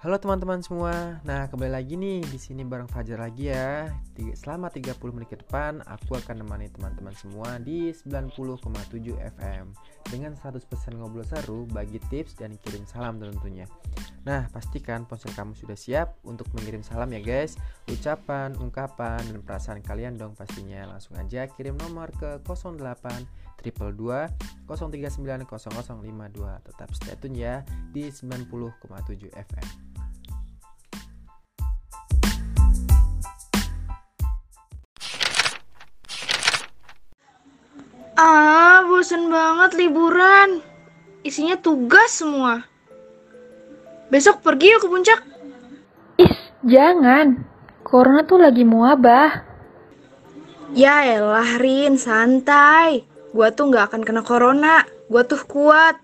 Halo teman-teman semua. Nah, kembali lagi nih di sini bareng Fajar lagi ya. Selama 30 menit ke depan aku akan menemani teman-teman semua di 90,7 FM dengan 100% ngobrol seru, bagi tips dan kirim salam tentunya. Nah, pastikan ponsel kamu sudah siap untuk mengirim salam ya guys. Ucapan, ungkapan, dan perasaan kalian dong pastinya. Langsung aja kirim nomor ke 08 222 039 0052. Tetap stay tune ya di 90,7 FM. Bosen banget liburan. Isinya tugas semua. Besok pergi yuk ke puncak. Jangan. Corona tuh lagi muabah. Yaelah Rin, santai. Gua tuh gak akan kena corona. Gua tuh kuat.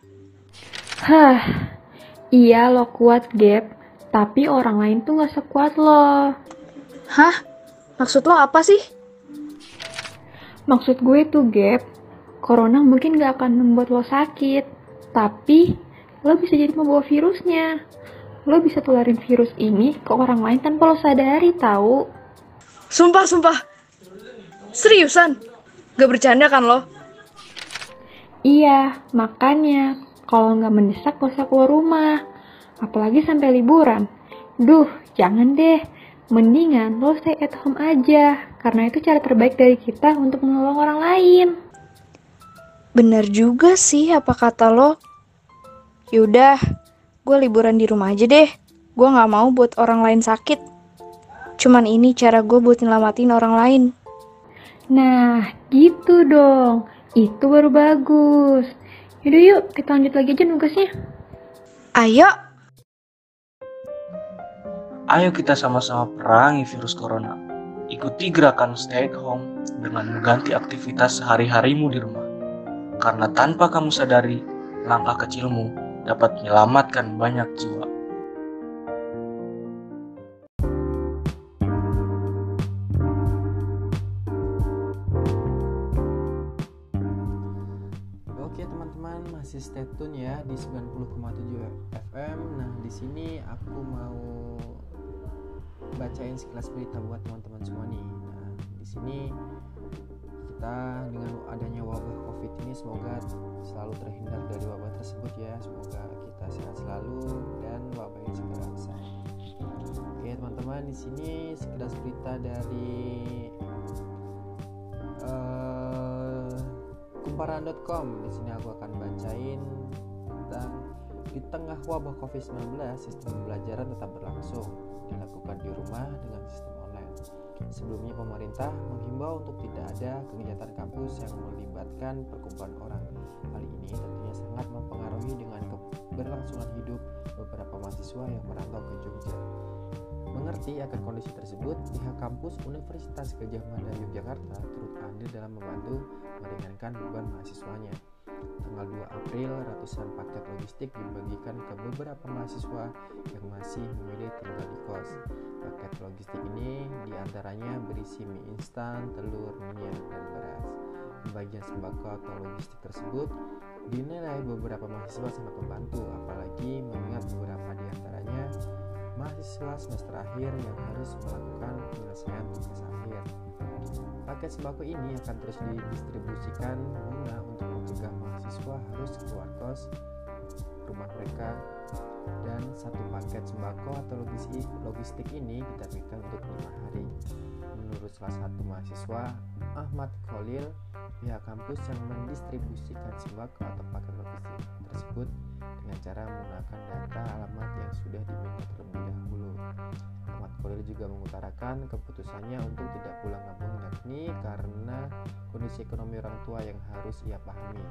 Iya lo kuat, Gap. Tapi orang lain tuh gak sekuat lo. Maksud lo apa sih? Maksud gue tuh, Gap, Corona mungkin gak akan membuat lo sakit, tapi lo bisa jadi membawa virusnya. Lo bisa tularin virus ini ke orang lain tanpa lo sadari, tahu? Sumpah. Seriusan? Gak bercanda kan lo? Iya, makanya. Kalau gak mendesak, gak usah keluar rumah. Apalagi sampai liburan. Duh, jangan deh. Mendingan lo stay at home aja. Karena itu cara terbaik dari kita untuk menolong orang lain. Bener juga sih apa kata lo. Yaudah, gue liburan di rumah aja deh. Gue gak mau buat orang lain sakit. Cuman ini cara gue buat nyelamatin orang lain. Nah, gitu dong. Itu baru bagus. Yaudah yuk, kita lanjut lagi aja nugasnya. Ayo kita sama-sama perangi virus corona. Ikuti gerakan stay at home dengan mengganti aktivitas sehari-harimu di rumah. Karena tanpa kamu sadari, langkah kecilmu dapat menyelamatkan banyak jiwa. Oke teman-teman, masih stay tune ya di 90,7 FM. Nah, di sini aku mau bacain sekilas berita buat teman-teman semua nih. Nah, di sini kita dengan adanya wabah COVID ini semoga selalu terhindar dari wabah tersebut ya. Semoga kita sehat selalu dan wabah ini segera usai. Oke teman-teman, di sini sekilas berita dari kumparan.com. Di sini aku akan bacain tentang di tengah wabah COVID-19 sistem pembelajaran tetap berlangsung dilakukan di rumah dengan sistem online. Sebelumnya pemerintah menghimbau untuk tidak ada kegiatan kampus yang melibatkan perkumpulan orang. Hal ini tentunya sangat mempengaruhi dengan keberlangsungan hidup beberapa mahasiswa yang merantau ke Jogja. Mengerti akan kondisi tersebut, pihak kampus Universitas Gajah Mada Yogyakarta turut andil dalam membantu meringankan beban mahasiswanya. Tanggal 2 April, ratusan paket logistik dibagikan ke beberapa mahasiswa yang masih memilih tinggal di kos. Paket logistik ini diantaranya berisi mie instan, telur, minyak, dan beras. Pembagian sembako atau logistik tersebut dinilai beberapa mahasiswa sangat membantu, apalagi mengingat beberapa diantaranya mahasiswa semester akhir yang harus melakukan penyelesaian tugas akhir. Paket sembako ini akan terus didistribusikan guna untuk mencegah mahasiswa harus keluar kos rumah mereka, dan satu paket sembako atau logistik ini diterbitkan untuk 5 hari. Menurut salah satu mahasiswa, Ahmad Khalil, pihak kampus yang mendistribusikan sembako atau paket logistik tersebut dengan cara menggunakan data alamat yang sudah diminta terlebih dahulu. Ahmad Khalil juga mengutarakan keputusannya untuk tidak pulang kampung yakni karena kondisi ekonomi orang tua yang harus ia pahami.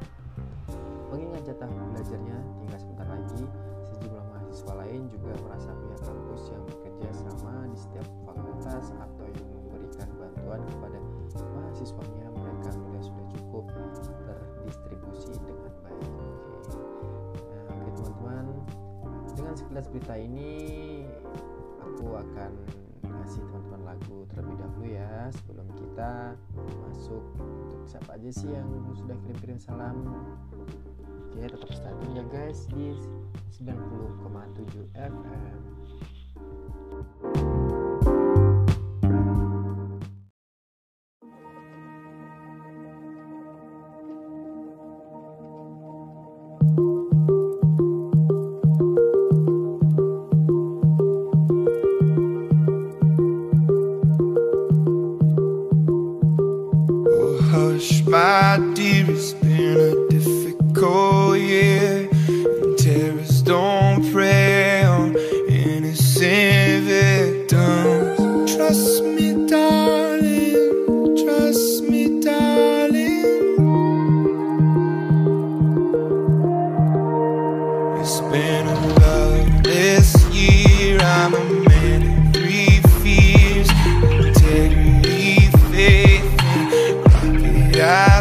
Mengingat jatah belajarnya tinggal sebentar lagi, sejumlah mahasiswa lain juga merasa pihak kampus yang bekerja sama di setiap fakultas atau yang memberikan bantuan kepada mahasiswanya mereka sudah cukup terdistribusi dengan baik. Oke teman-teman, dengan sekilas berita ini aku akan ngasih teman-teman lagu terlebih dahulu ya sebelum kita masuk untuk siapa aja sih yang sudah kirim-kirim salam. Oke, tetap stay tune ya guys di 90,7 FM. much, my dear. It's been a difficult year, and terrorists don't prey on innocent victims. Trust me, darling, trust me, darling. It's been a loveless year, I'm a man of three fears. Integrity, faith, yeah.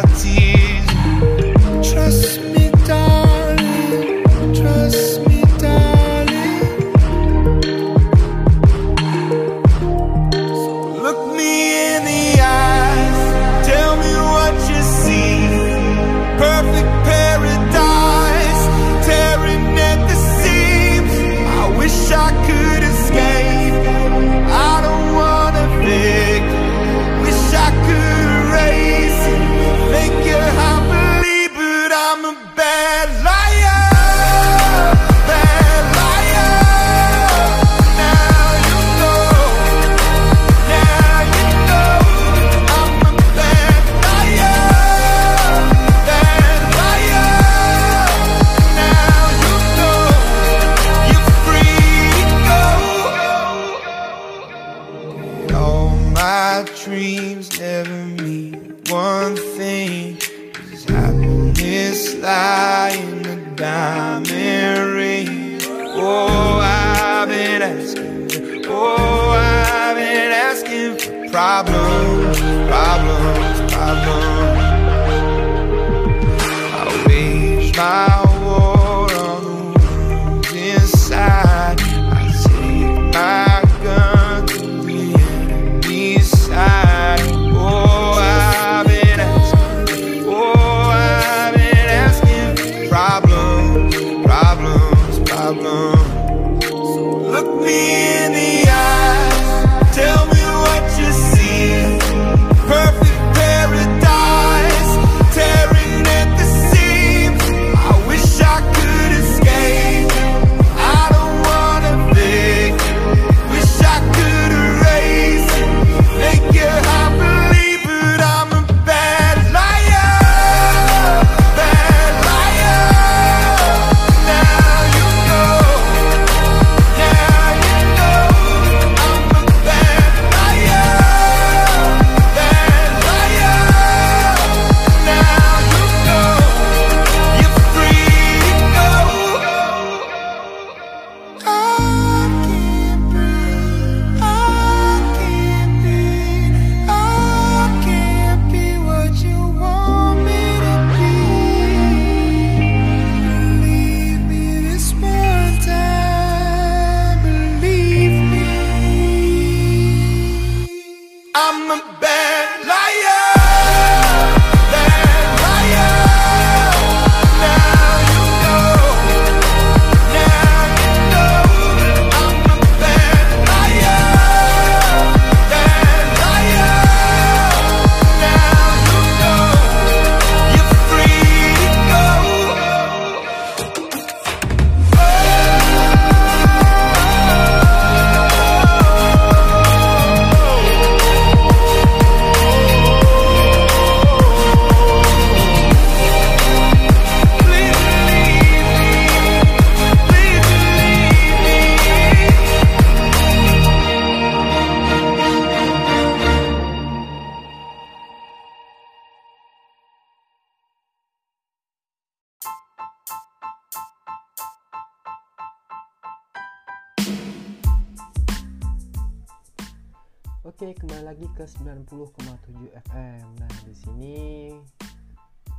Oke, kembali lagi ke 90,7 FM. Nah, di sini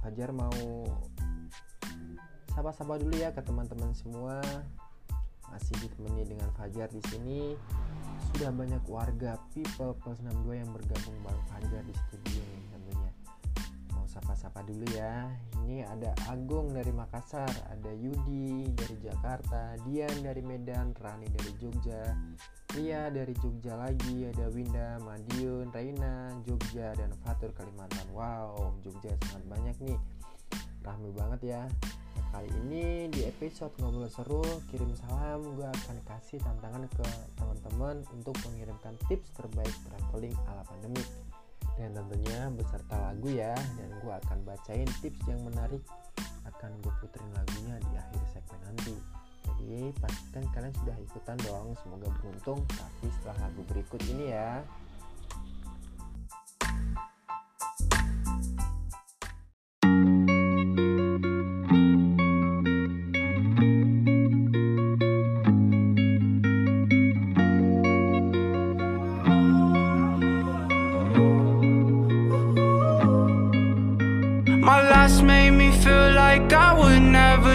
Fajar mau sapa-sapa dulu ya ke teman-teman semua. Masih ditemani dengan Fajar di sini. Sudah banyak warga People Plus 62 yang bergabung bareng Fajar di studio tentunya. Mau sapa-sapa dulu ya. Ini ada Agung dari Makassar, ada Yudi dari Jakarta, Dian dari Medan, Rani dari Jogja, Ria dari Jogja lagi, ada Winda, Madiun, Reina, Jogja, dan Fatur Kalimantan. Wow, Jogja sangat banyak nih, ramai banget ya. Kali ini di episode Ngobrol Seru Kirim Salam, gue akan kasih tantangan ke teman-teman untuk mengirimkan tips terbaik traveling ala pandemik. dan tentunya beserta lagu ya. Dan gue akan bacain tips yang menarik, akan gue puterin lagunya di akhir segmen nanti. Jadi pastikan kalian sudah ikutan dong, semoga beruntung. Tapi setelah lagu berikut ini ya. My last made me feel like I would never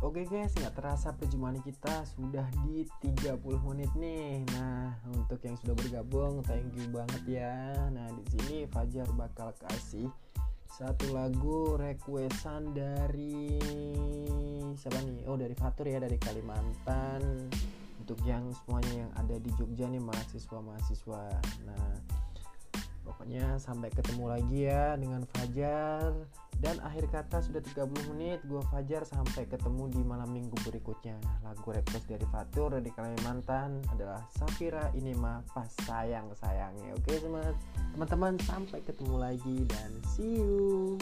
Oke guys, gak terasa perjumpaan kita sudah di 30 menit nih. Nah, untuk yang sudah bergabung, thank you banget ya. Nah, di sini Fajar bakal kasih satu lagu requestan dari siapa nih? Oh, dari Fatur ya, dari Kalimantan. Untuk yang semuanya yang ada di Jogja nih, mahasiswa-mahasiswa. Nah, pokoknya sampai ketemu lagi ya dengan Fajar. Dan akhir kata sudah 30 menit, gue Fajar, sampai ketemu di malam minggu berikutnya. Lagu request dari Fatur dari Kalimantan adalah Safira Inema, Pas Sayang-Sayangnya. Oke semangat teman-teman, sampai ketemu lagi dan see you.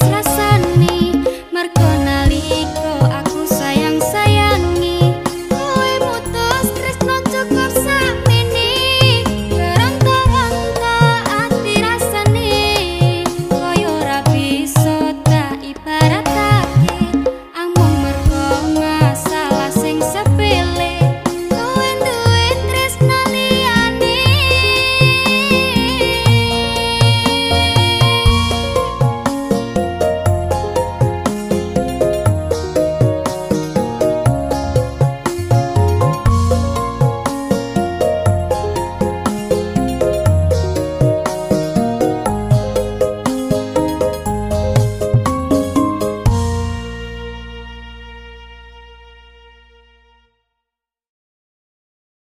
Rasa